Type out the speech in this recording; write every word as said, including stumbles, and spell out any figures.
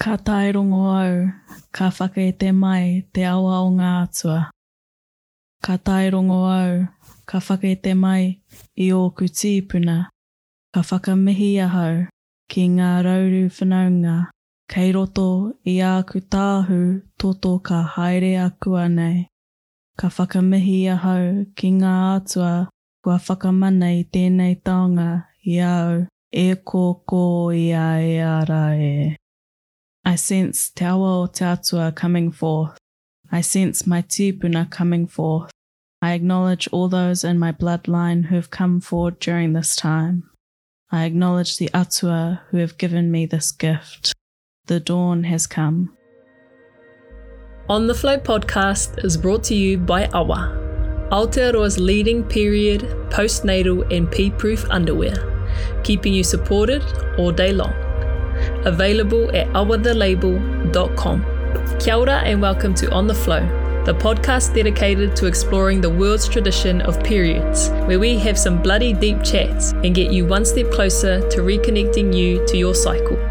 Ka tae rongo au, ka whake te mai te awa o ngā atua. Ka tae rongo au, ka whake te mai i ōku tīpuna. Ka whakamihi ahau ki ngā rauru whanaunga. Kei roto i āku tāhu toto ka haere aku anei. Ka whakamihi ahau ki ngā atua kua whakamana i tēnei taonga i au e kōkō ia e ara e. I sense te awa o te atua coming forth. I sense my tīpuna coming forth. I acknowledge all those in my bloodline who have come forward during this time. I acknowledge the atua who have given me this gift. The dawn has come. On the Flow podcast is brought to you by Awa, Aotearoa's leading period, postnatal and pee-proof underwear, keeping you supported all day long. Available at awa the label dot com. Kia ora and welcome to On the Flow, the podcast dedicated to exploring the world's tradition of periods, where we have some bloody deep chats and get you one step closer to reconnecting you to your cycle.